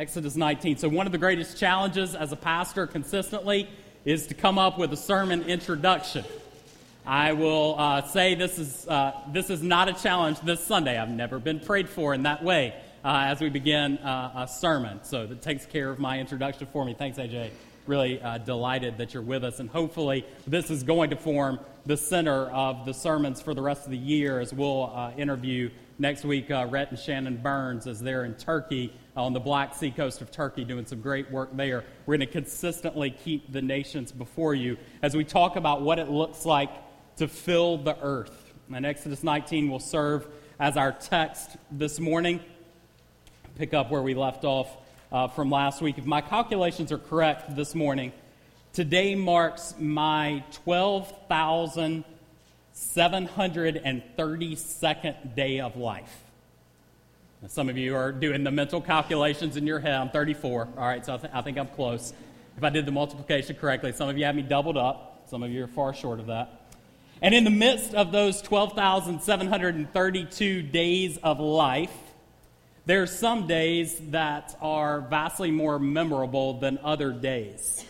Exodus 19. So one of the greatest challenges as a pastor consistently is to come up with a sermon introduction. I will say this is not a challenge this Sunday. I've never been prayed for in that way as we begin a sermon. So that takes care of my introduction for me. Thanks, A.J. Really delighted that you're with us, and hopefully this is going to form the center of the sermons for the rest of the year, as we'll interview next week Rhett and Shannon Burns as they're in Turkey, on the Black Sea coast of Turkey, doing some great work there. We're going to consistently keep the nations before you as we talk about what it looks like to fill the earth. And Exodus 19 will serve as our text this morning. Pick up where we left off from last week. If my calculations are correct this morning, today marks my 12,732nd day of life. Now, some of you are doing the mental calculations in your head. I'm 34. All right, so I think I'm close. If I did the multiplication correctly, some of you had me doubled up. Some of you are far short of that. And in the midst of those 12,732 days of life, there are some days that are vastly more memorable than other days.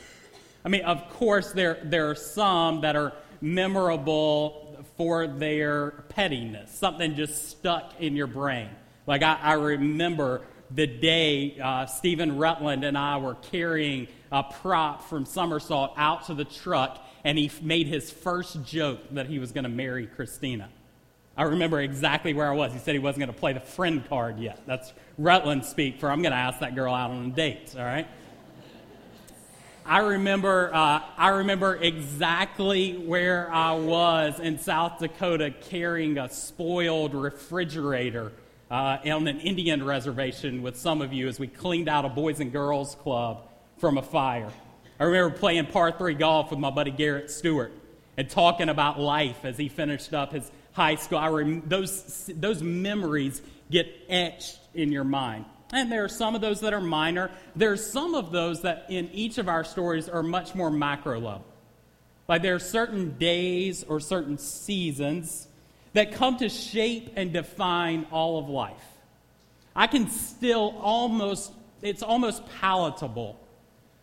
I mean, of course, there are some that are memorable for their pettiness. Something just stuck in your brain. Like, I remember the day Stephen Rutland and I were carrying a prop from Somersault out to the truck, and he made his first joke that he was going to marry Christina. I remember exactly where I was. He said he wasn't going to play the friend card yet. That's Rutland speak for I'm going to ask that girl out on a date, all right? I remember exactly where I was in South Dakota carrying a spoiled refrigerator on an Indian reservation with some of you as we cleaned out a boys and girls club from a fire. I remember playing par 3 golf with my buddy Garrett Stewart and talking about life as he finished up his high school. Those memories get etched in your mind. And there are some of those that are minor. There are some of those that in each of our stories are much more macro level. Like, there are certain days or certain seasons that come to shape and define all of life. I can still it's almost palatable,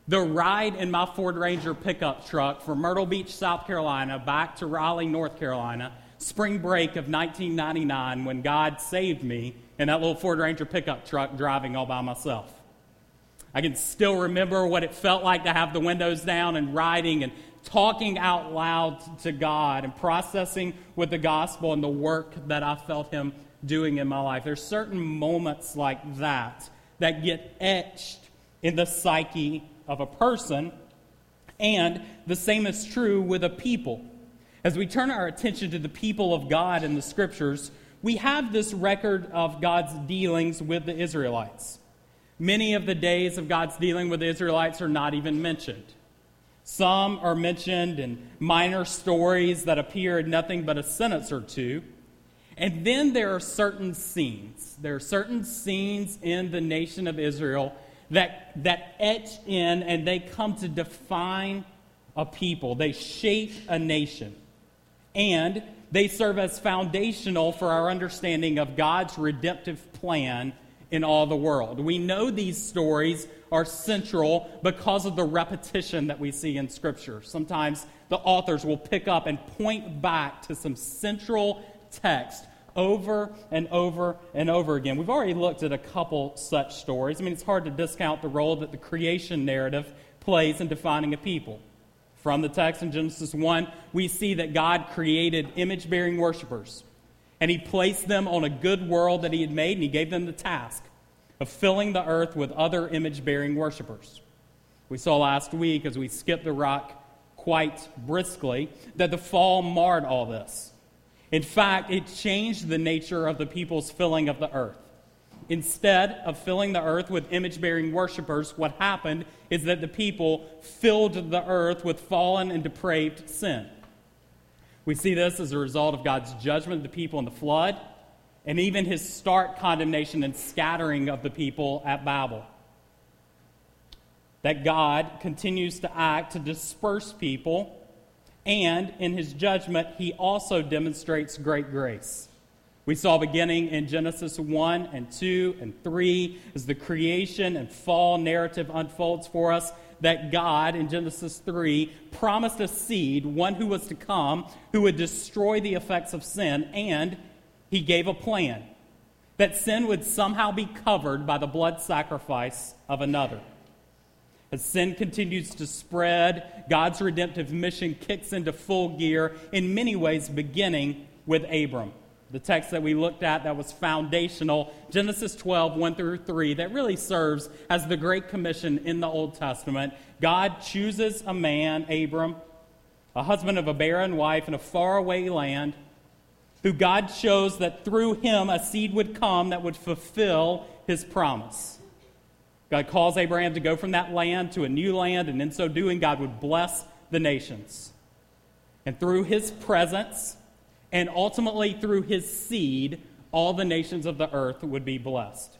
the ride in my Ford Ranger pickup truck from Myrtle Beach, South Carolina, back to Raleigh, North Carolina, spring break of 1999, when God saved me in that little Ford Ranger pickup truck driving all by myself. I can still remember what it felt like to have the windows down and riding and talking out loud to God and processing with the gospel and the work that I felt Him doing in my life. There's certain moments like that that get etched in the psyche of a person, and the same is true with a people. As we turn our attention to the people of God in the Scriptures, we have this record of God's dealings with the Israelites. Many of the days of God's dealing with the Israelites are not even mentioned. Some are mentioned in minor stories that appear in nothing but a sentence or two. And then there are certain scenes. There are certain scenes in the nation of Israel that etch in, and they come to define a people. They shape a nation. And they serve as foundational for our understanding of God's redemptive plan in all the world. We know these stories are central because of the repetition that we see in Scripture. Sometimes the authors will pick up and point back to some central text over and over and over again. We've already looked at a couple such stories. I mean, it's hard to discount the role that the creation narrative plays in defining a people. From the text in Genesis 1, we see that God created image-bearing worshipers, and He placed them on a good world that He had made, and He gave them the task of filling the earth with other image-bearing worshipers. We saw last week, as we skipped the rock quite briskly, that the fall marred all this. In fact, it changed the nature of the people's filling of the earth. Instead of filling the earth with image-bearing worshipers, what happened is that the people filled the earth with fallen and depraved sin. We see this as a result of God's judgment of the people in the flood, and even His stark condemnation and scattering of the people at Babel. That God continues to act to disperse people, and in His judgment, He also demonstrates great grace. We saw beginning in Genesis 1 and 2 and 3 as the creation and fall narrative unfolds for us that God, in Genesis 3, promised a seed, one who was to come, who would destroy the effects of sin, and he gave a plan that sin would somehow be covered by the blood sacrifice of another. As sin continues to spread, God's redemptive mission kicks into full gear, in many ways beginning with Abram, the text that we looked at that was foundational, Genesis 12, 1 through 3, that really serves as the Great Commission in the Old Testament. God chooses a man, Abram, a husband of a barren wife in a faraway land, who God shows that through him a seed would come that would fulfill his promise. God calls Abraham to go from that land to a new land, and in so doing, God would bless the nations. And through his presence, and ultimately through his seed, all the nations of the earth would be blessed.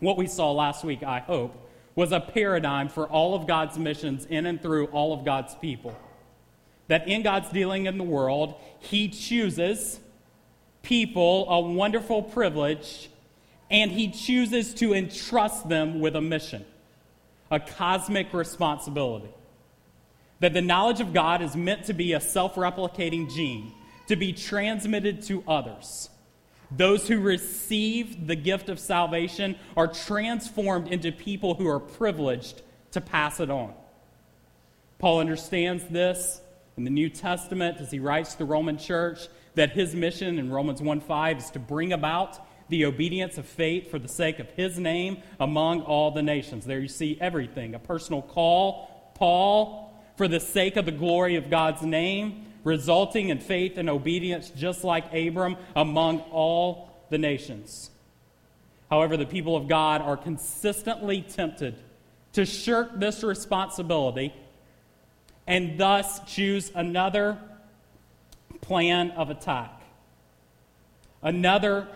What we saw last week, I hope, was a paradigm for all of God's missions in and through all of God's people. That in God's dealing in the world, he chooses people, a wonderful privilege, and he chooses to entrust them with a mission, a cosmic responsibility. That the knowledge of God is meant to be a self-replicating gene, to be transmitted to others. Those who receive the gift of salvation are transformed into people who are privileged to pass it on. Paul understands this in the New Testament as he writes to the Roman church that his mission in Romans 1:5 is to bring about the obedience of faith for the sake of his name among all the nations. There you see everything, a personal call, Paul, for the sake of the glory of God's name, resulting in faith and obedience just like Abram among all the nations. However, the people of God are consistently tempted to shirk this responsibility and thus choose another plan of attack, another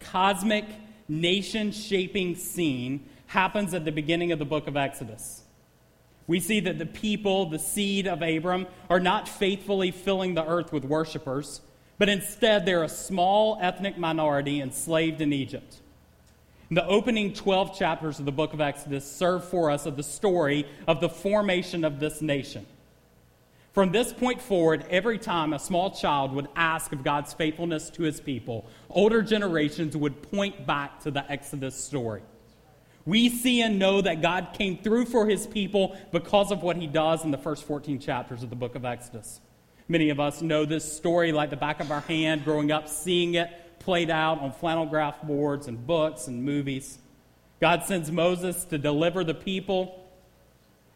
cosmic nation-shaping scene happens at the beginning of the book of Exodus. We see that the people, the seed of Abram, are not faithfully filling the earth with worshipers, but instead they're a small ethnic minority enslaved in Egypt. The opening 12 chapters of the book of Exodus serve for us of the story of the formation of this nation. From this point forward, every time a small child would ask of God's faithfulness to his people, older generations would point back to the Exodus story. We see and know that God came through for his people because of what he does in the first 14 chapters of the book of Exodus. Many of us know this story like the back of our hand, growing up, seeing it played out on flannel graph boards and books and movies. God sends Moses to deliver the people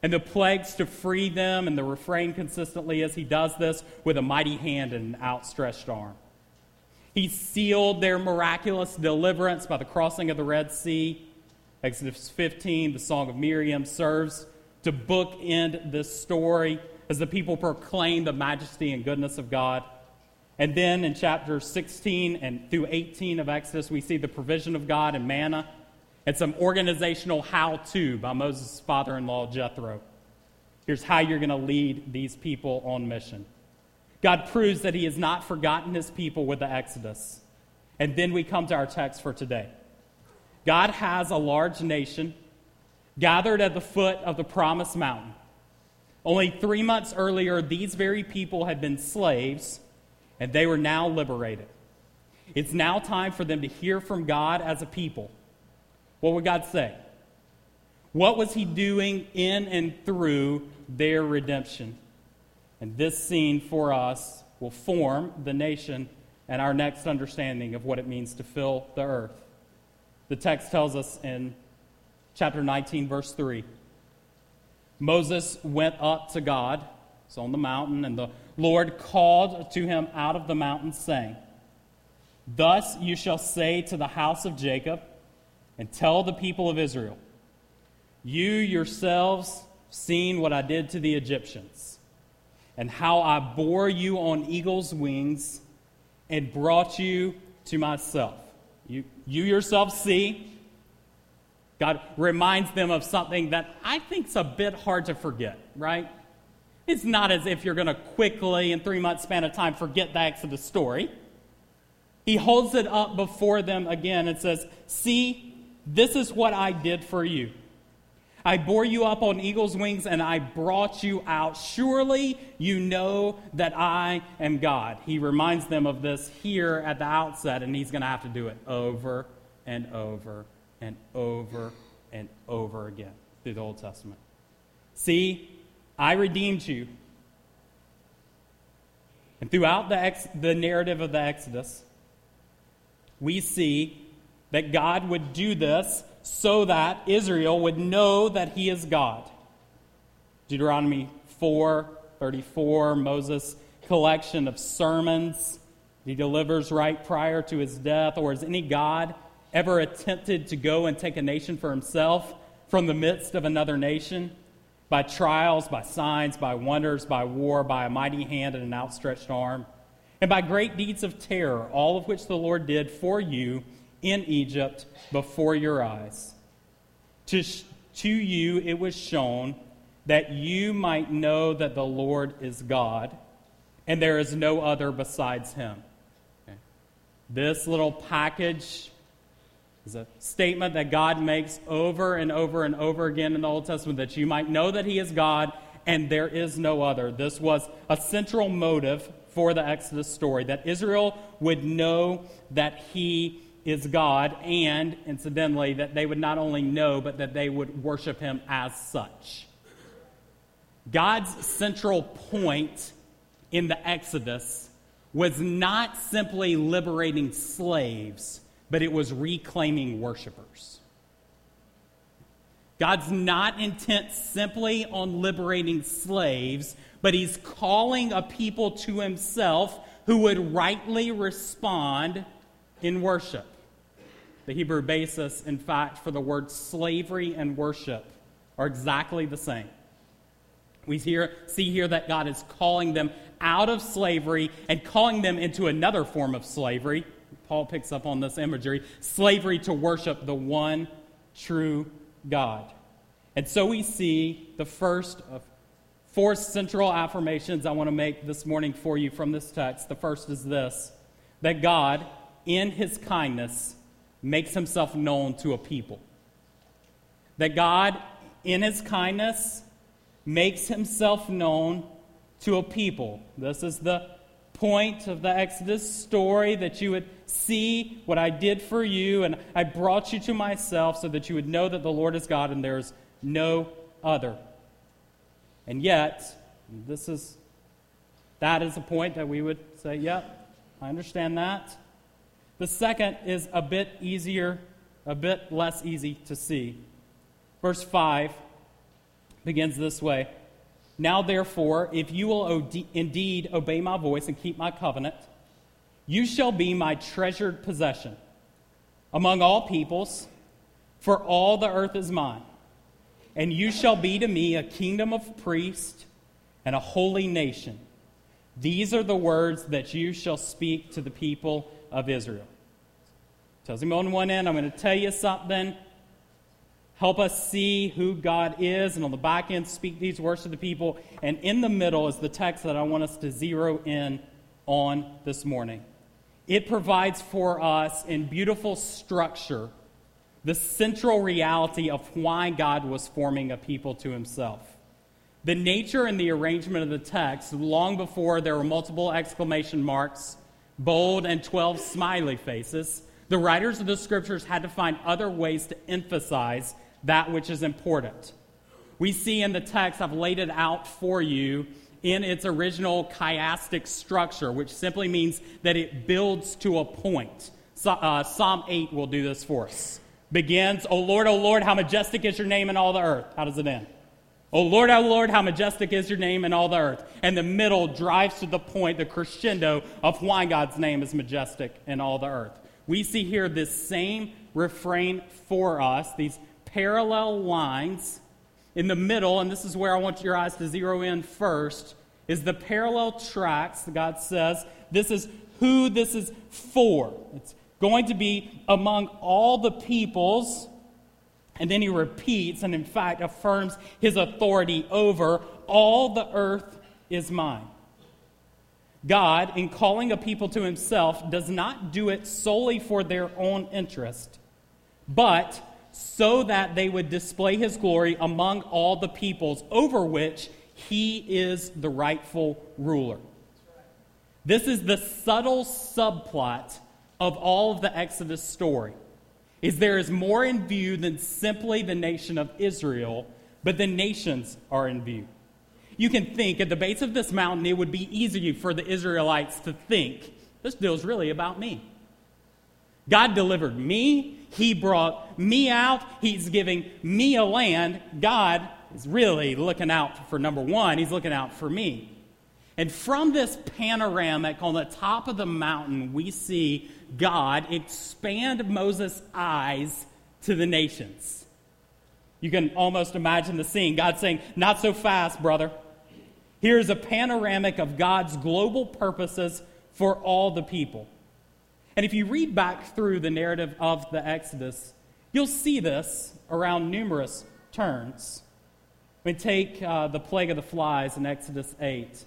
and the plagues to free them, and the refrain consistently is he does this with a mighty hand and an outstretched arm. He sealed their miraculous deliverance by the crossing of the Red Sea. Exodus 15, the Song of Miriam, serves to bookend this story as the people proclaim the majesty and goodness of God. And then in chapters 16 and through 18 of Exodus, we see the provision of God in manna and some organizational how-to by Moses' father-in-law, Jethro. Here's how you're going to lead these people on mission. God proves that he has not forgotten his people with the Exodus. And then we come to our text for today. God has a large nation gathered at the foot of the Promised Mountain. Only 3 months earlier, these very people had been slaves, and they were now liberated. It's now time for them to hear from God as a people. What would God say? What was he doing in and through their redemption? And this scene for us will form the nation and our next understanding of what it means to fill the earth. The text tells us in chapter 19, verse 3, Moses went up to God, it's on the mountain, and the Lord called to him out of the mountain, saying, "Thus you shall say to the house of Jacob, and tell the people of Israel, you yourselves seen what I did to the Egyptians, and how I bore you on eagle's wings and brought you to myself." You yourself see. God reminds them of something that I think is a bit hard to forget, right? It's not as if you're going to quickly, in 3 months span of time, forget the Exodus story. He holds it up before them again and says, "See, this is what I did for you. I bore you up on eagle's wings and I brought you out. Surely you know that I am God." He reminds them of this here at the outset, and he's going to have to do it over and over and over and over again through the Old Testament. "See, I redeemed you." And throughout the narrative of the Exodus, we see that God would do this so that Israel would know that he is God. Deuteronomy 4:34, Moses' collection of sermons he delivers right prior to his death. "Or has any God ever attempted to go and take a nation for himself from the midst of another nation? By trials, by signs, by wonders, by war, by a mighty hand and an outstretched arm, and by great deeds of terror, all of which the Lord did for you in Egypt before your eyes. To you it was shown that you might know that the Lord is God, and there is no other besides him." Okay. This little package is a statement that God makes over and over and over again in the Old Testament, that you might know that he is God and there is no other. This was a central motive for the Exodus story, that Israel would know that he is God, and incidentally, that they would not only know, but that they would worship him as such. God's central point in the Exodus was not simply liberating slaves, but it was reclaiming worshipers. God's not intent simply on liberating slaves, but he's calling a people to himself who would rightly respond in worship. The Hebrew basis, in fact, for the word slavery and worship are exactly the same. We see here that God is calling them out of slavery and calling them into another form of slavery. Paul picks up on this imagery, slavery to worship the one true God. And so we see the first of four central affirmations I want to make this morning for you from this text. The first is this, that God, in his kindness, makes himself known to a people. That God, in his kindness, makes himself known to a people. This is the point of the Exodus story, that you would see what I did for you, and I brought you to myself so that you would know that the Lord is God and there is no other. And yet, that is a point that we would say, yep, I understand that. The second is a bit easier, a bit less easy to see. Verse 5 begins this way. "Now, therefore, if you will indeed obey my voice and keep my covenant, you shall be my treasured possession among all peoples, for all the earth is mine. And you shall be to me a kingdom of priests and a holy nation. These are the words that you shall speak to the people of Israel." Tells him on one end, I'm going to tell you something, help us see who God is, and on the back end, speak these words to the people. And in the middle is the text that I want us to zero in on this morning. It provides for us in beautiful structure the central reality of why God was forming a people to himself. The nature and the arrangement of the text, long before there were multiple exclamation marks, bold, and 12 smiley faces, the writers of the scriptures had to find other ways to emphasize that which is important. We see in the text, I've laid it out for you in its original chiastic structure, which simply means that it builds to a point. So, Psalm 8 will do this for us. Begins, O Lord, how majestic is your name in all the earth." How does it end? O Lord, how majestic is your name in all the earth. And the middle drives to the point, the crescendo of why God's name is majestic in all the earth. We see here this same refrain for us, these parallel lines in the middle, and this is where I want your eyes to zero in first, is the parallel tracks. God says, this is who this is for. It's going to be among all the peoples. And then he repeats and in fact affirms his authority over all the earth is mine. God, in calling a people to himself, does not do it solely for their own interest, but so that they would display his glory among all the peoples over which he is the rightful ruler. This is the subtle subplot of all of the Exodus story. Is there is more in view than simply the nation of Israel, but the nations are in view. You can think, at the base of this mountain, it would be easy for the Israelites to think, this deal's really about me. God delivered me. He brought me out. He's giving me a land. God is really looking out for, number one, he's looking out for me. And from this panoramic on the top of the mountain, we see God expand Moses' eyes to the nations. You can almost imagine the scene. God saying, not so fast, brother. Here's a panoramic of God's global purposes for all the people. And if you read back through the narrative of the Exodus, you'll see this around numerous turns. I mean, take the plague of the flies in Exodus 8.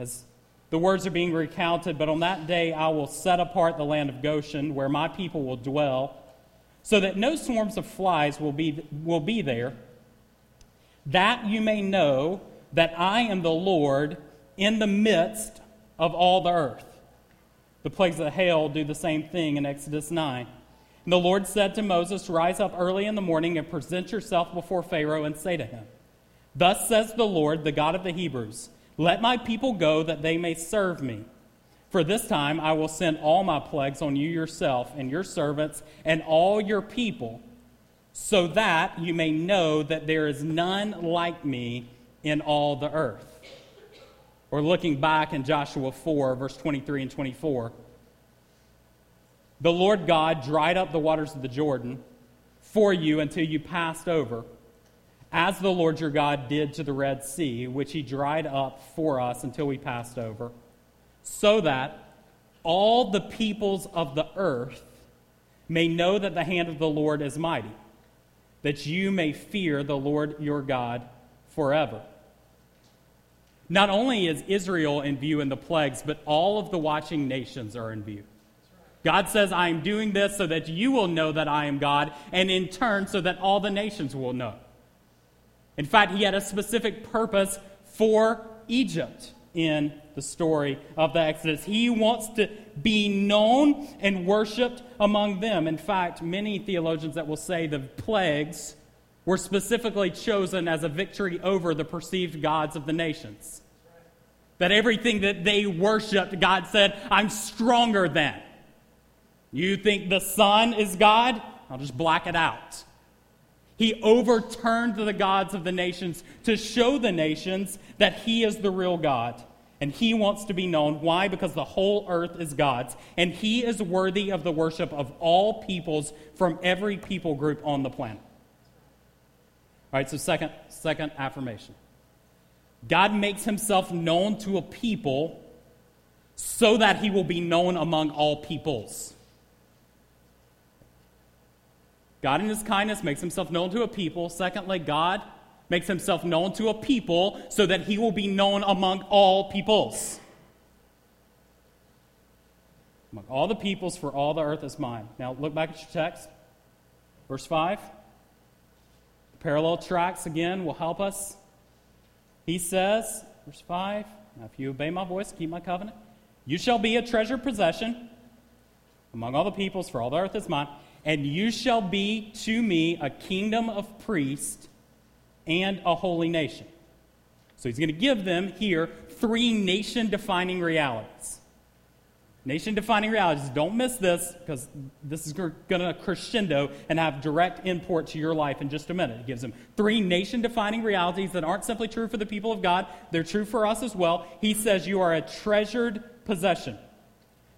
As the words are being recounted, but on that day I will set apart the land of Goshen, where my people will dwell, so that no swarms of flies will be there, that you may know that I am the Lord in the midst of all the earth. The plagues of the hail do the same thing in Exodus 9. And the Lord said to Moses, rise up early in the morning and present yourself before Pharaoh and say to him, thus says the Lord, the God of the Hebrews, let my people go that they may serve me. For this time I will send all my plagues on you yourself and your servants and all your people, so that you may know that there is none like me in all the earth. Or looking back in Joshua 4, verse 23 and 24, the Lord God dried up the waters of the Jordan for you until you passed over, as the Lord your God did to the Red Sea, which he dried up for us until we passed over, so that all the peoples of the earth may know that the hand of the Lord is mighty, that you may fear the Lord your God forever. Not only is Israel in view in the plagues, but all of the watching nations are in view. God says, I am doing this so that you will know that I am God, and in turn, so that all the nations will know. In fact, he had a specific purpose for Egypt in the story of the Exodus. He wants to be known and worshipped among them. In fact, many theologians that will say the plagues were specifically chosen as a victory over the perceived gods of the nations. That everything that they worshipped, God said, I'm stronger than. You think the sun is God? I'll just black it out. He overturned the gods of the nations to show the nations that he is the real God. And he wants to be known. Why? Because the whole earth is God's. And he is worthy of the worship of all peoples from every people group on the planet. All right, so second affirmation. God makes himself known to a people so that he will be known among all peoples. God in his kindness makes himself known to a people. Secondly, God makes himself known to a people so that he will be known among all peoples. Among all the peoples, for all the earth is mine. Now look back at your text. Verse 5. Parallel tracks again will help us. He says, verse 5, now if you obey my voice, keep my covenant, you shall be a treasured possession among all the peoples, for all the earth is mine. And you shall be to me a kingdom of priests and a holy nation. So he's going to give them here three nation-defining realities. Nation-defining realities. Don't miss this, because this is going to crescendo and have direct import to your life in just a minute. It gives them three nation-defining realities that aren't simply true for the people of God. They're true for us as well. He says you are a treasured possession.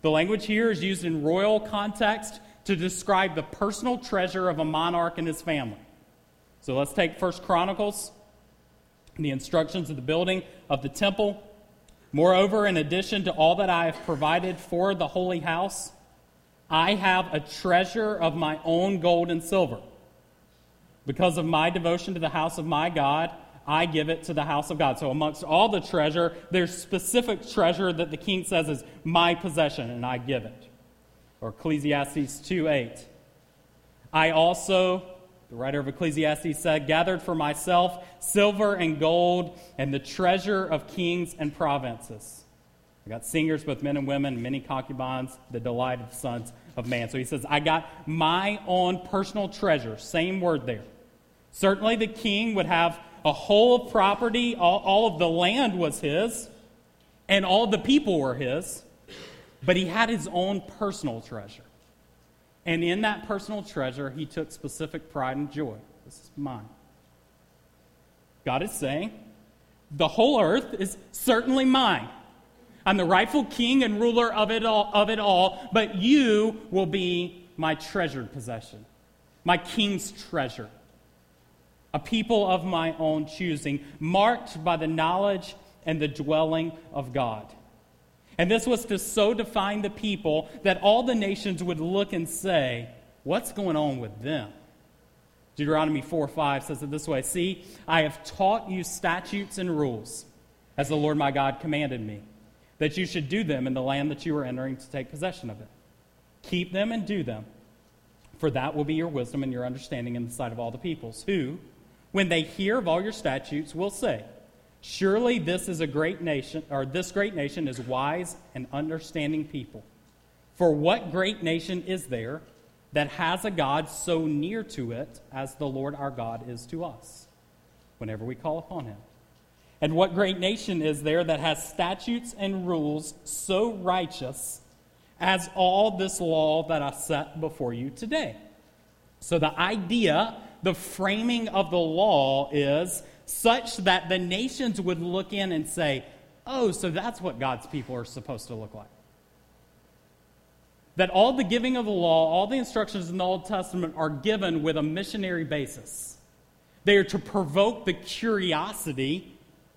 The language here is used in royal context to describe the personal treasure of a monarch and his family. So let's take First Chronicles, the instructions of the building of the temple. Moreover, in addition to all that I have provided for the holy house, I have a treasure of my own gold and silver. Because of my devotion to the house of my God, I give it to the house of God. So amongst all the treasure, there's specific treasure that the king says is my possession, and I give it. Or Ecclesiastes 2:8. I also, the writer of Ecclesiastes said, gathered for myself silver and gold and the treasure of kings and provinces. I got singers, both men and women, many concubines, the delight of sons of man. So he says, I got my own personal treasure. Same word there. Certainly the king would have a whole property. All of the land was his, and all the people were his. But he had his own personal treasure. And in that personal treasure, he took specific pride and joy. This is mine. God is saying, the whole earth is certainly mine. I'm the rightful king and ruler of it all, but you will be my treasured possession, my king's treasure, a people of my own choosing, marked by the knowledge and the dwelling of God. And this was to so define the people that all the nations would look and say, what's going on with them? Deuteronomy 4:5 says it this way, see, I have taught you statutes and rules, as the Lord my God commanded me, that you should do them in the land that you are entering to take possession of it. Keep them and do them, for that will be your wisdom and your understanding in the sight of all the peoples, who, when they hear of all your statutes, will say, surely this is a great nation, or this great nation is wise and understanding people. For what great nation is there that has a God so near to it as the Lord our God is to us, whenever we call upon him? And what great nation is there that has statutes and rules so righteous as all this law that I set before you today? So the idea, the framing of the law is such that the nations would look in and say, oh, so that's what God's people are supposed to look like. That all the giving of the law, all the instructions in the Old Testament are given with a missionary basis. They are to provoke the curiosity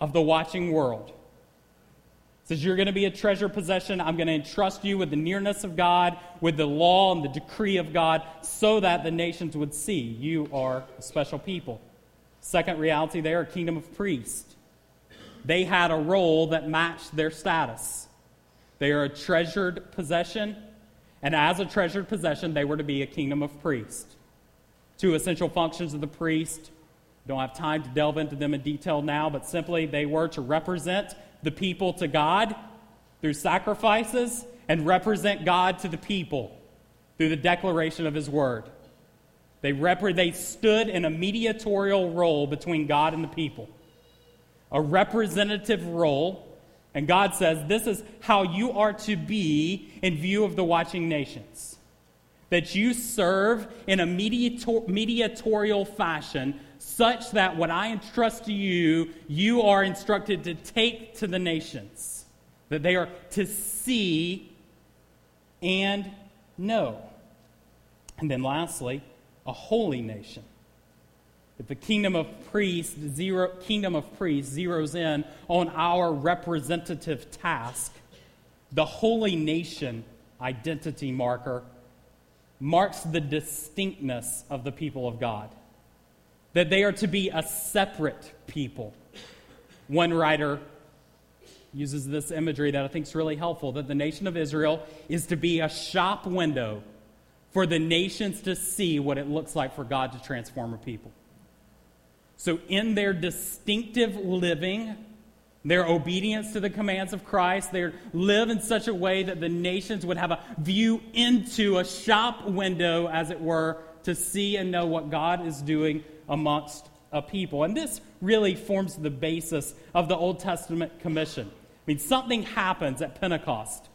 of the watching world. It says, you're going to be a treasure possession. I'm going to entrust you with the nearness of God, with the law and the decree of God, so that the nations would see you are a special people. Second reality there, a kingdom of priests. They had a role that matched their status. They are a treasured possession, and as a treasured possession, they were to be a kingdom of priests. Two essential functions of the priest. Don't have time to delve into them in detail now, but simply they were to represent the people to God through sacrifices and represent God to the people through the declaration of his word. They stood in a mediatorial role between God and the people, a representative role, and God says this is how you are to be in view of the watching nations, that you serve in a mediatorial fashion such that what I entrust to you, you are instructed to take to the nations, that they are to see and know. And then lastly, a holy nation. If the kingdom of priests zeroes in on our representative task, the holy nation identity marker marks the distinctness of the people of God, that they are to be a separate people. One writer uses this imagery that I think is really helpful, that the nation of Israel is to be a shop window for the nations to see what it looks like for God to transform a people. So in their distinctive living, their obedience to the commands of Christ, they live in such a way that the nations would have a view into a shop window, as it were, to see and know what God is doing amongst a people. And this really forms the basis of the Old Testament commission. I mean, something happens at Pentecost,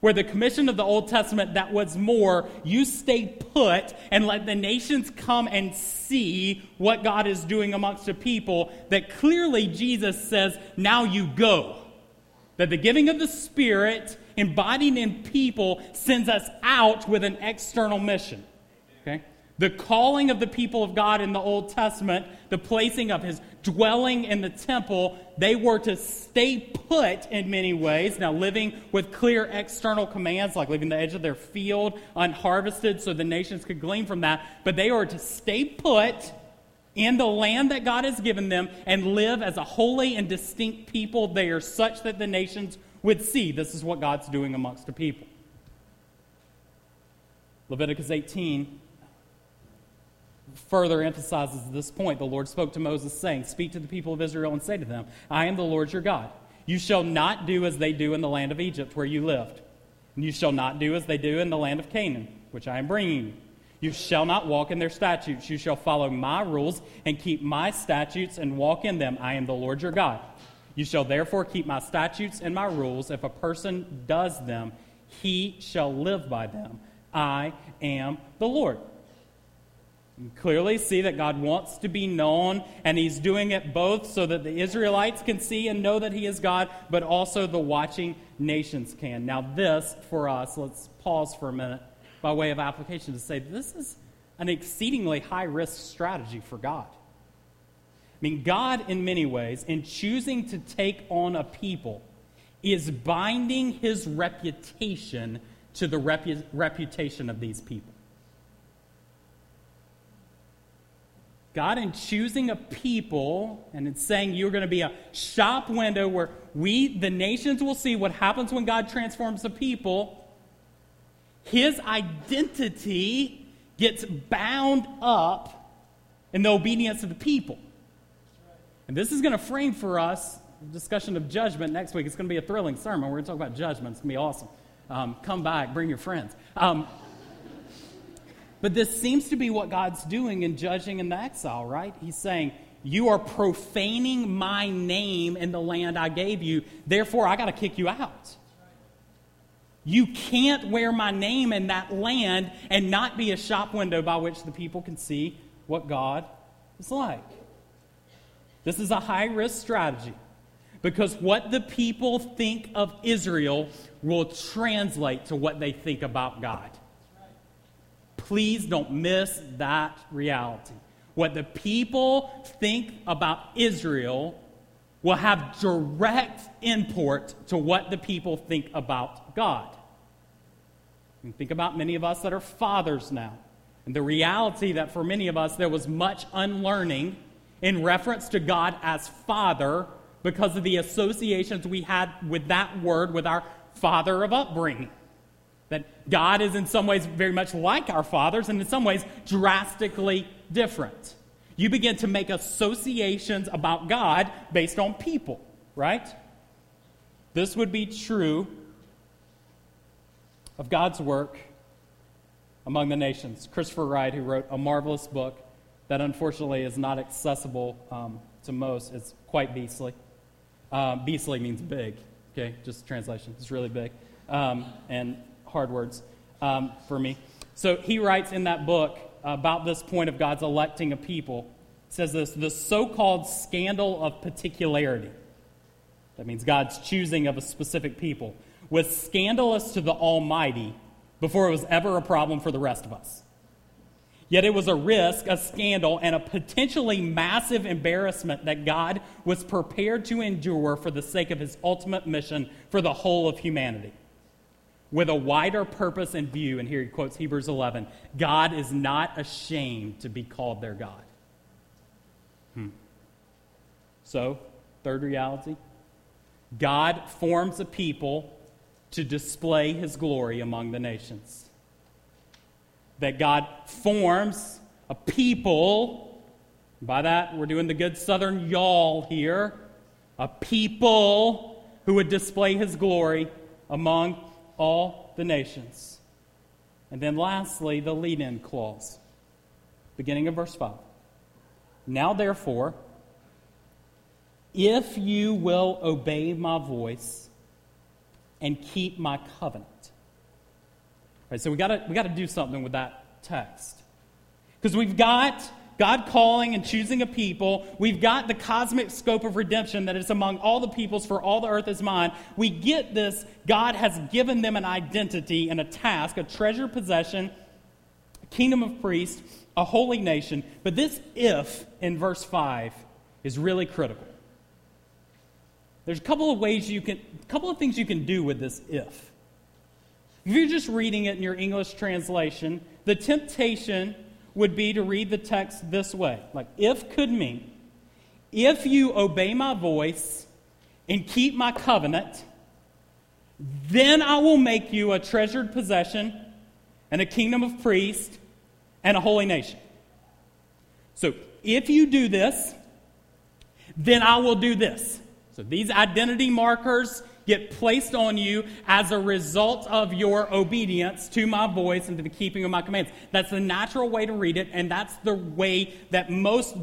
where the commission of the Old Testament that was more, you stay put and let the nations come and see what God is doing amongst the people, that clearly Jesus says, now you go. That the giving of the Spirit, embodied in people, sends us out with an external mission. Okay? The calling of the people of God in the Old Testament, the placing of his dwelling in the temple, they were to stay put in many ways, now living with clear external commands, like leaving the edge of their field unharvested so the nations could glean from that, but they were to stay put in the land that God has given them and live as a holy and distinct people there, such that the nations would see this is what God's doing amongst the people. Leviticus 18 further emphasizes this point. The Lord spoke to Moses, saying, "Speak to the people of Israel and say to them, I am the Lord your God. You shall not do as they do in the land of Egypt where you lived. And you shall not do as they do in the land of Canaan, which I am bringing you. You shall not walk in their statutes. You shall follow my rules and keep my statutes and walk in them. I am the Lord your God. You shall therefore keep my statutes and my rules. If a person does them, he shall live by them. I am the Lord." You clearly see that God wants to be known, and he's doing it both so that the Israelites can see and know that he is God, but also the watching nations can. Now this, for us, let's pause for a minute by way of application to say this is an exceedingly high-risk strategy for God. I mean, God, in many ways, in choosing to take on a people, is binding his reputation to the reputation of these people. God, in choosing a people, and in saying you're going to be a shop window where the nations will see what happens when God transforms the people, his identity gets bound up in the obedience of the people. And this is going to frame for us a discussion of judgment next week. It's going to be a thrilling sermon. We're going to talk about judgment. It's going to be awesome. Come back. Bring your friends. But this seems to be what God's doing in judging in the exile, right? He's saying, you are profaning my name in the land I gave you. Therefore, I got to kick you out. You can't wear my name in that land and not be a shop window by which the people can see what God is like. This is a high-risk strategy because what the people think of Israel will translate to what they think about God. Please don't miss that reality. What the people think about Israel will have direct import to what the people think about God. And think about many of us that are fathers now, and the reality that for many of us there was much unlearning in reference to God as Father because of the associations we had with that word with our father of upbringing. That God is in some ways very much like our fathers and in some ways drastically different. You begin to make associations about God based on people, right? This would be true of God's work among the nations. Christopher Wright, who wrote a marvelous book that unfortunately is not accessible to most. It's quite beastly. Beastly means big, okay? Just translation. It's really big and hard words for me. So he writes in that book about this point of God's electing a people. It says this, the so-called scandal of particularity. That means God's choosing of a specific people was scandalous to the Almighty before it was ever a problem for the rest of us. Yet it was a risk, a scandal, and a potentially massive embarrassment that God was prepared to endure for the sake of his ultimate mission for the whole of humanity. With a wider purpose in view, and here he quotes Hebrews 11, God is not ashamed to be called their God. So, third reality, God forms a people to display his glory among the nations. That God forms a people, by that we're doing the good southern y'all here, a people who would display his glory among all the nations. And then lastly, the lead-in clause, beginning of verse 5. Now therefore, if you will obey my voice and keep my covenant. Right, so we got to do something with that text. Because we've got God calling and choosing a people. We've got the cosmic scope of redemption that is among all the peoples, for all the earth is mine. We get this. God has given them an identity and a task, a treasure possession, a kingdom of priests, a holy nation. But this if in verse 5 is really critical. There's a couple of things you can do with this if. If you're just reading it in your English translation, the temptation would be to read the text this way. Like, if could mean, if you obey my voice and keep my covenant, then I will make you a treasured possession and a kingdom of priests and a holy nation. So, if you do this, then I will do this. So these identity markers get placed on you as a result of your obedience to my voice and to the keeping of my commands. That's the natural way to read it, and that's the way that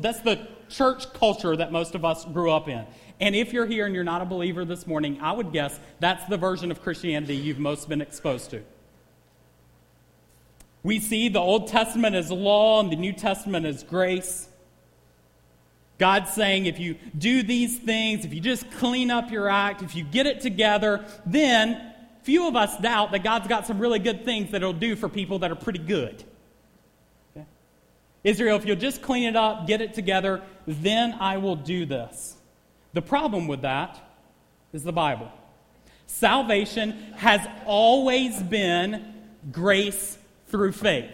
that's the church culture that most of us grew up in. And if you're here and you're not a believer this morning, I would guess that's the version of Christianity you've most been exposed to. We see the Old Testament as law and the New Testament as grace. God's saying, if you do these things, if you just clean up your act, if you get it together, then few of us doubt that God's got some really good things that he'll do for people that are pretty good. Okay? Israel, if you'll just clean it up, get it together, then I will do this. The problem with that is the Bible. Salvation has always been grace through faith.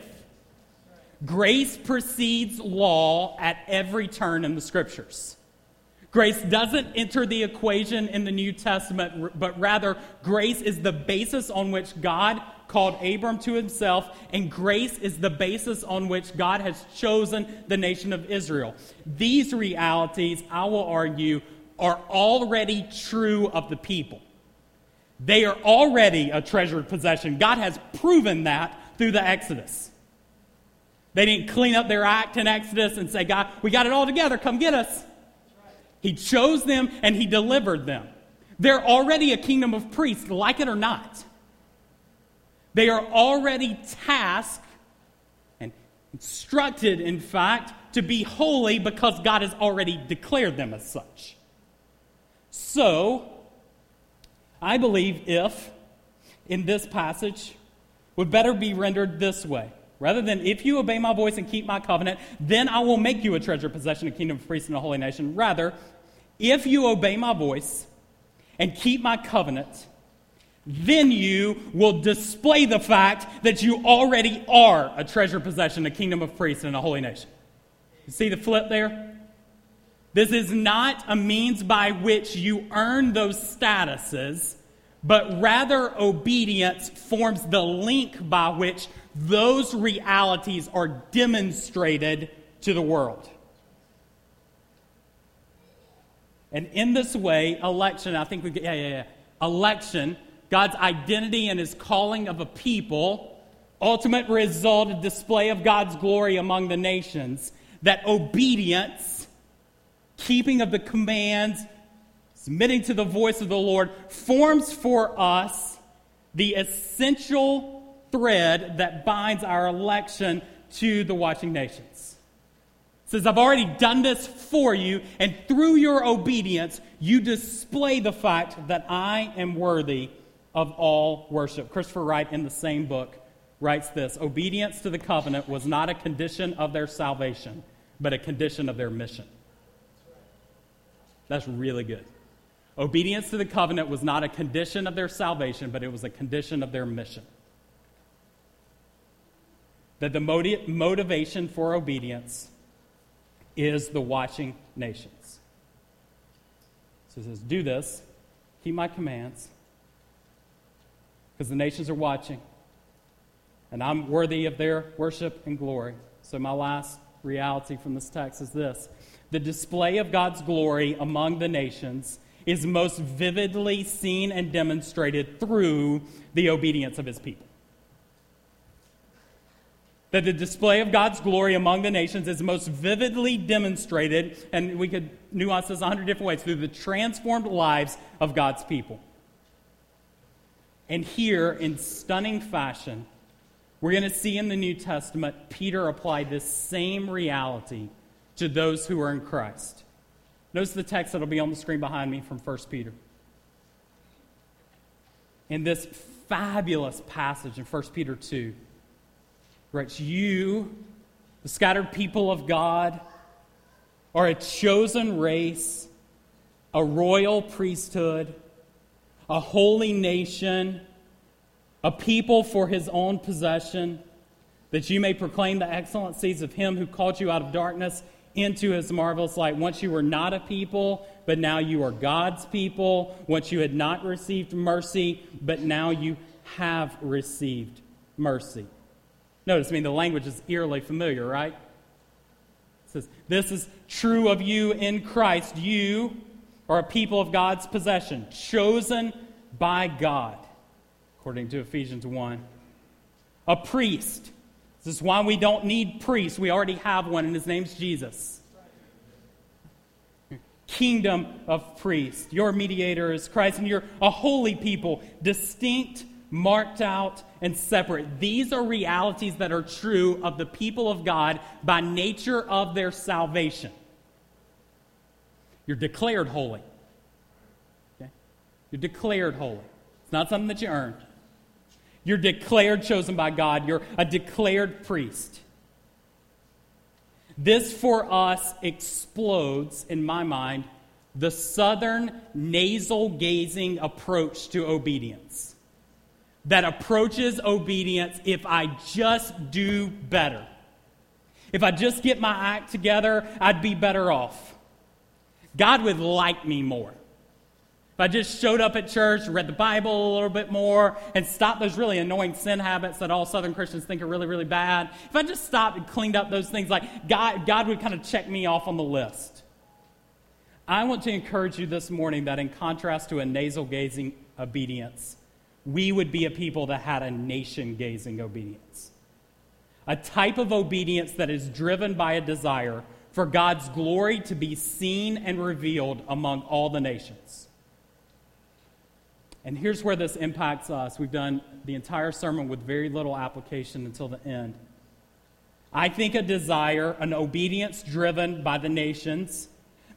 Grace precedes law at every turn in the Scriptures. Grace doesn't enter the equation in the New Testament, but rather grace is the basis on which God called Abram to himself, and grace is the basis on which God has chosen the nation of Israel. These realities, I will argue, are already true of the people. They are already a treasured possession. God has proven that through the Exodus. They didn't clean up their act in Exodus and say, God, we got it all together, come get us. Right. He chose them and he delivered them. They're already a kingdom of priests, like it or not. They are already tasked and instructed, in fact, to be holy because God has already declared them as such. So, I believe if, in this passage, would better be rendered this way. Rather than, if you obey my voice and keep my covenant, then I will make you a treasure possession, a kingdom of priests and a holy nation. Rather, if you obey my voice and keep my covenant, then you will display the fact that you already are a treasure possession, a kingdom of priests and a holy nation. You see the flip there? This is not a means by which you earn those statuses, but rather obedience forms the link by which those realities are demonstrated to the world. And in this way, election, I think we get, election, God's identity and his calling of a people, ultimate result, a display of God's glory among the nations, that obedience, keeping of the commands, submitting to the voice of the Lord, forms for us the essential thread that binds our election to the watching nations. It says, I've already done this for you, and through your obedience, you display the fact that I am worthy of all worship. Christopher Wright, in the same book, writes this: obedience to the covenant was not a condition of their salvation, but a condition of their mission. That's really good. Obedience to the covenant was not a condition of their salvation, but it was a condition of their mission. That the motivation for obedience is the watching nations. So it says, do this, keep my commands, because the nations are watching, and I'm worthy of their worship and glory. So my last reality from this text is this: the display of God's glory among the nations is most vividly seen and demonstrated through the obedience of his people. That the display of God's glory among the nations is most vividly demonstrated, and we could nuance this 100 different ways, through the transformed lives of God's people. And here, in stunning fashion, we're going to see in the New Testament, Peter apply this same reality to those who are in Christ. Notice the text that will be on the screen behind me from First Peter. In this fabulous passage in 1 Peter 2, writes, you, the scattered people of God, are a chosen race, a royal priesthood, a holy nation, a people for his own possession, that you may proclaim the excellencies of him who called you out of darkness into his marvelous light. Once you were not a people, but now you are God's people. Once you had not received mercy, but now you have received mercy. Notice, the language is eerily familiar, right? It says, this is true of you in Christ. You are a people of God's possession, chosen by God, according to Ephesians 1. A priest. This is why we don't need priests. We already have one, and his name's Jesus. Kingdom of priests. Your mediator is Christ, and you're a holy people, distinct, marked out, and separate. These are realities that are true of the people of God by nature of their salvation. You're declared holy. Okay? You're declared holy. It's not something that you earned. You're declared chosen by God. You're a declared priest. This for us explodes, in my mind, the southern nasal-gazing approach to obedience. That approaches obedience, if I just do better. If I just get my act together, I'd be better off. God would like me more. If I just showed up at church, read the Bible a little bit more, and stopped those really annoying sin habits that all Southern Christians think are really, really bad, if I just stopped and cleaned up those things, like God would kind of check me off on the list. I want to encourage you this morning that in contrast to a nasal-gazing obedience, we would be a people that had a nation-gazing obedience. A type of obedience that is driven by a desire for God's glory to be seen and revealed among all the nations. And here's where this impacts us. We've done the entire sermon with very little application until the end. I think a desire, an obedience driven by the nations,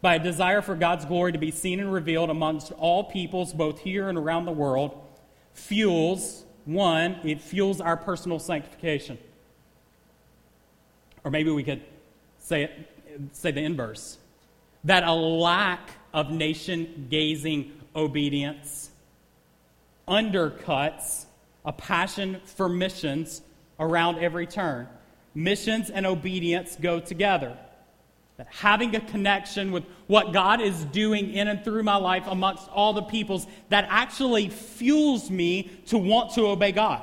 by a desire for God's glory to be seen and revealed amongst all peoples, both here and around the world, fuels our personal sanctification. Or maybe we could say the inverse. That a lack of nation-gazing obedience undercuts a passion for missions around every turn. Missions and obedience go together. That having a connection with what God is doing in and through my life amongst all the peoples, that actually fuels me to want to obey God.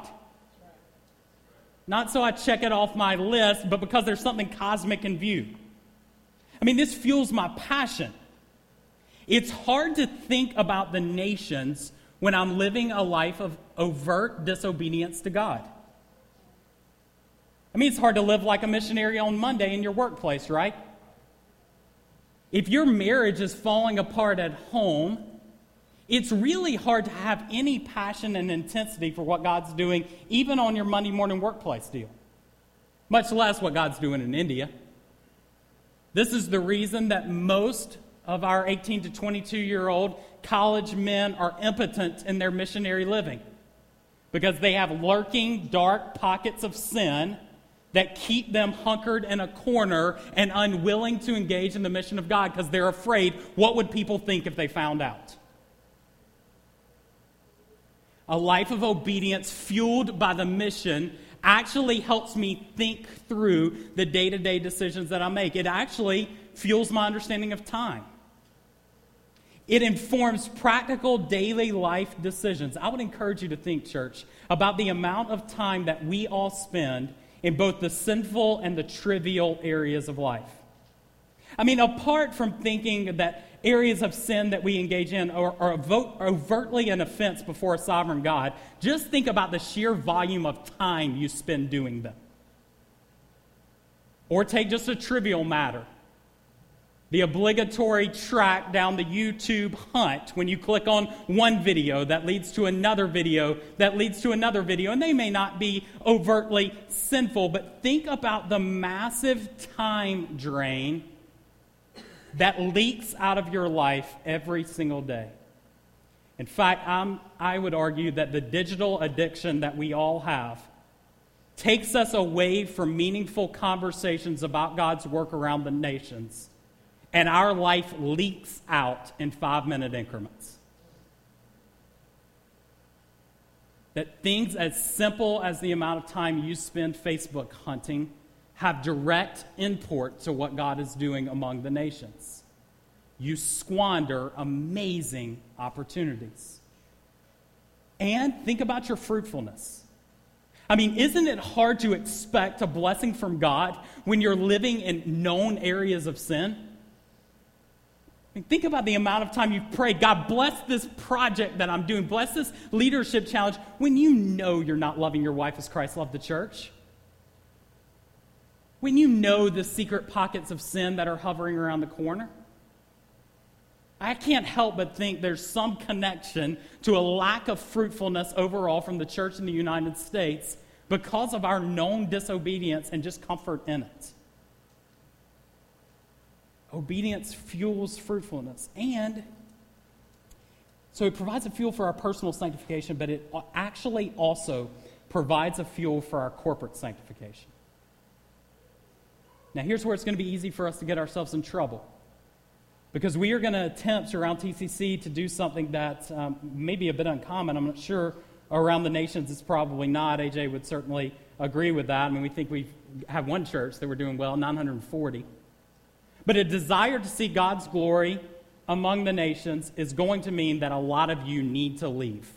Not so I check it off my list, but because there's something cosmic in view. This fuels my passion. It's hard to think about the nations when I'm living a life of overt disobedience to God. It's hard to live like a missionary on Monday in your workplace, right? If your marriage is falling apart at home, it's really hard to have any passion and intensity for what God's doing, even on your Monday morning workplace deal. Much less what God's doing in India. This is the reason that most of our 18 to 22-year-old college men are impotent in their missionary living because they have lurking, dark pockets of sin that keep them hunkered in a corner and unwilling to engage in the mission of God because they're afraid, what would people think if they found out? A life of obedience fueled by the mission actually helps me think through the day-to-day decisions that I make. It actually fuels my understanding of time. It informs practical daily life decisions. I would encourage you to think, church, about the amount of time that we all spend in both the sinful and the trivial areas of life. Apart from thinking that areas of sin that we engage in are overtly an offense before a sovereign God, just think about the sheer volume of time you spend doing them. Or take just a trivial matter. The obligatory track down the YouTube hunt when you click on one video that leads to another video that leads to another video. And they may not be overtly sinful, but think about the massive time drain that leaks out of your life every single day. In fact, I would argue that the digital addiction that we all have takes us away from meaningful conversations about God's work around the nations, and our life leaks out in 5-minute increments. that things as simple as the amount of time you spend Facebook hunting have direct import to what God is doing among the nations. You squander amazing opportunities. And think about your fruitfulness. I mean, isn't it hard to expect a blessing from God when you're living in known areas of sin? I mean, think about the amount of time you've prayed, God, bless this project that I'm doing. Bless this leadership challenge when you know you're not loving your wife as Christ loved the church. When you know the secret pockets of sin that are hovering around the corner. I can't help but think there's some connection to a lack of fruitfulness overall from the church in the United States because of our known disobedience and just comfort in it. Obedience fuels fruitfulness. And so it provides a fuel for our personal sanctification, but it actually also provides a fuel for our corporate sanctification. Now here's where it's going to be easy for us to get ourselves in trouble, because we are going to attempt around TCC to do something that may be a bit uncommon. I'm not sure. Around the nations, it's probably not. A.J. would certainly agree with that. I mean, we think we have one church that we're doing well, 940. But a desire to see God's glory among the nations is going to mean that a lot of you need to leave.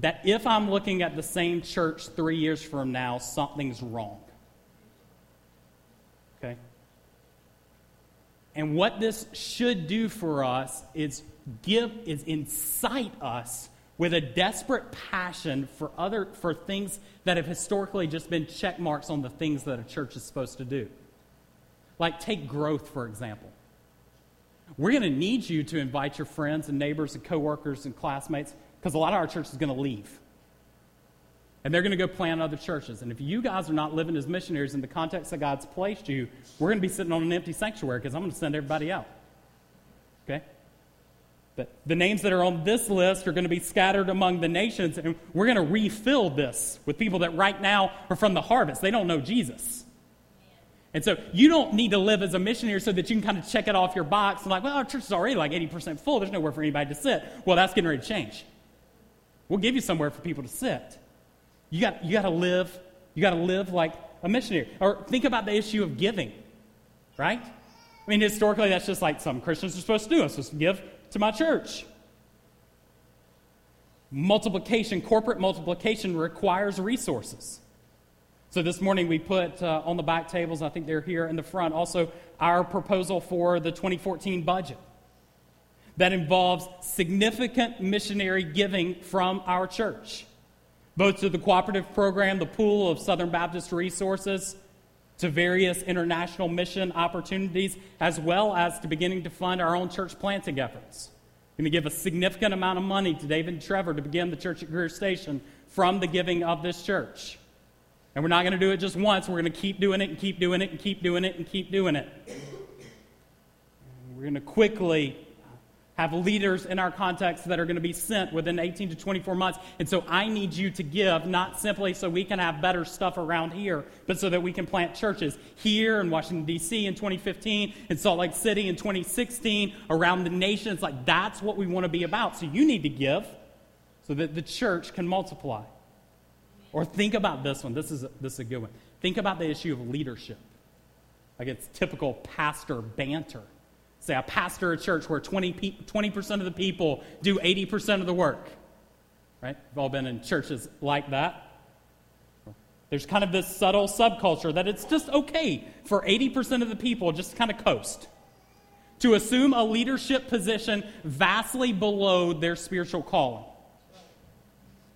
That if I'm looking at the same church 3 years from now, something's wrong. Okay? And what this should do for us is incite us with a desperate passion for things that have historically just been check marks on the things that a church is supposed to do. Like take growth, for example. We're going to need you to invite your friends and neighbors and coworkers and classmates, because a lot of our church is going to leave. And they're going to go plant other churches. And if you guys are not living as missionaries in the context that God's placed you, we're going to be sitting on an empty sanctuary because I'm going to send everybody out. Okay? But the names that are on this list are going to be scattered among the nations, and we're going to refill this with people that right now are from the harvest. They don't know Jesus. And so you don't need to live as a missionary so that you can kind of check it off your box and like, well, our church is already like 80% full. There's nowhere for anybody to sit. Well, that's getting ready to change. We'll give you somewhere for people to sit. You got to live like a missionary. Or think about the issue of giving, right? I mean, historically, that's just like some Christians are supposed to do. I'm supposed to give to my church. Multiplication, corporate multiplication requires resources. So this morning we put on the back tables, I think they're here in the front, also our proposal for the 2014 budget. That involves significant missionary giving from our church, both to the cooperative program, the pool of Southern Baptist resources, to various international mission opportunities, as well as to beginning to fund our own church planting efforts. We're going to give a significant amount of money to David and Trevor to begin the church at Greer Station from the giving of this church. And we're not going to do it just once. We're going to keep doing it and keep doing it and keep doing it and keep doing it. And we're going to quickly have leaders in our context that are going to be sent within 18 to 24 months. And so I need you to give, not simply so we can have better stuff around here, but so that we can plant churches here in Washington, D.C. in 2015, in Salt Lake City in 2016, around the nation. It's like, that's what we want to be about. So you need to give so that the church can multiply. Or think about this one. This is a good one. Think about the issue of leadership. Like it's typical pastor banter. Say, I pastor a church where 20% of the people do 80% of the work. Right? We've all been in churches like that. There's kind of this subtle subculture that it's just okay for 80% of the people just to kind of coast, to assume a leadership position vastly below their spiritual calling.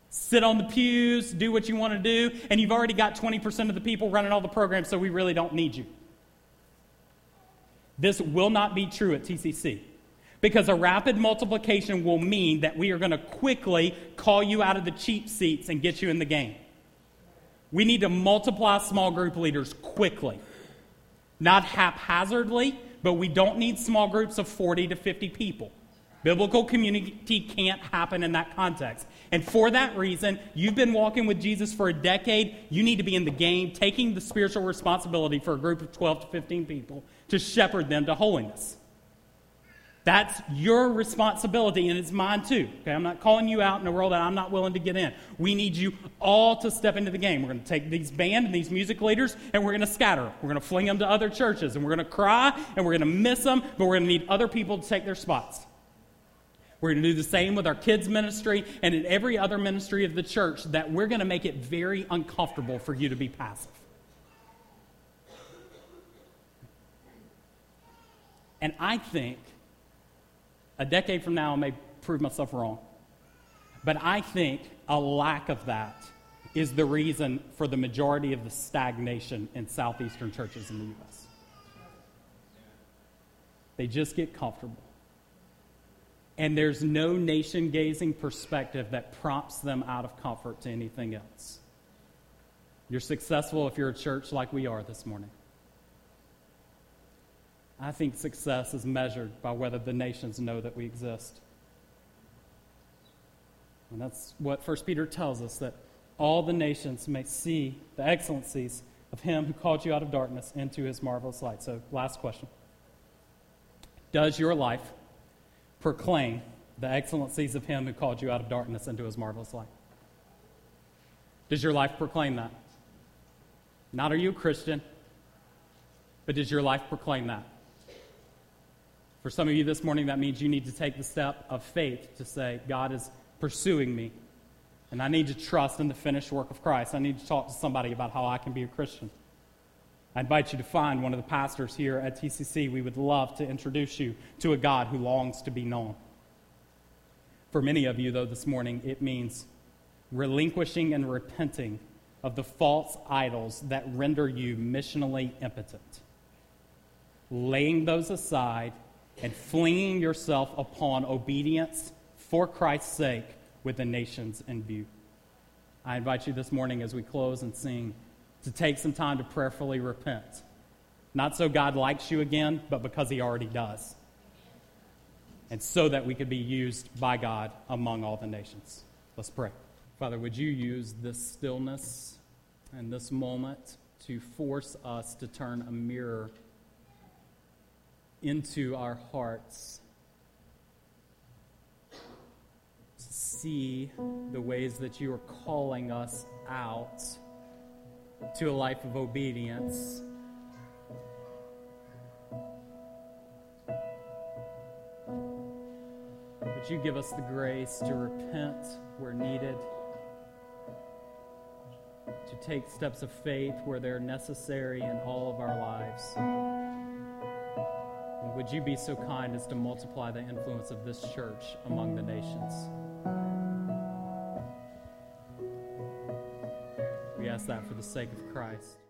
Sit on the pews, do what you want to do, and you've already got 20% of the people running all the programs, so we really don't need you. This will not be true at TCC, because a rapid multiplication will mean that we are going to quickly call you out of the cheap seats and get you in the game. We need to multiply small group leaders quickly, not haphazardly, but we don't need small groups of 40 to 50 people. Biblical community can't happen in that context. And for that reason, you've been walking with Jesus for a decade. You need to be in the game, taking the spiritual responsibility for a group of 12 to 15 people to shepherd them to holiness. That's your responsibility, and it's mine too. Okay, I'm not calling you out in a world that I'm not willing to get in. We need you all to step into the game. We're going to take these band and these music leaders, and we're going to scatter them. We're going to fling them to other churches, and we're going to cry, and we're going to miss them, but we're going to need other people to take their spots. We're going to do the same with our kids' ministry and in every other ministry of the church, that we're going to make it very uncomfortable for you to be passive. And I think a decade from now, I may prove myself wrong, but I think a lack of that is the reason for the majority of the stagnation in southeastern churches in the U.S. They just get comfortable. And there's no nation-gazing perspective that prompts them out of comfort to anything else. You're successful if you're a church like we are this morning. I think success is measured by whether the nations know that we exist. And that's what First Peter tells us, that all the nations may see the excellencies of him who called you out of darkness into his marvelous light. So, last question. Does your life proclaim the excellencies of him who called you out of darkness into his marvelous light? Does your life proclaim that? Not are you a Christian, but does your life proclaim that? For some of you this morning, that means you need to take the step of faith to say, God is pursuing me, and I need to trust in the finished work of Christ. I need to talk to somebody about how I can be a Christian. I invite you to find one of the pastors here at TCC. We would love to introduce you to a God who longs to be known. For many of you, though, this morning, it means relinquishing and repenting of the false idols that render you missionally impotent. Laying those aside and flinging yourself upon obedience for Christ's sake with the nations in view. I invite you this morning as we close and sing to take some time to prayerfully repent. Not so God likes you again, but because he already does. And so that we could be used by God among all the nations. Let's pray. Father, would you use this stillness and this moment to force us to turn a mirror into our hearts, to see the ways that you are calling us out to a life of obedience. Would you give us the grace to repent where needed, to take steps of faith where they're necessary in all of our lives. Would you be so kind as to multiply the influence of this church among the nations? We ask that for the sake of Christ.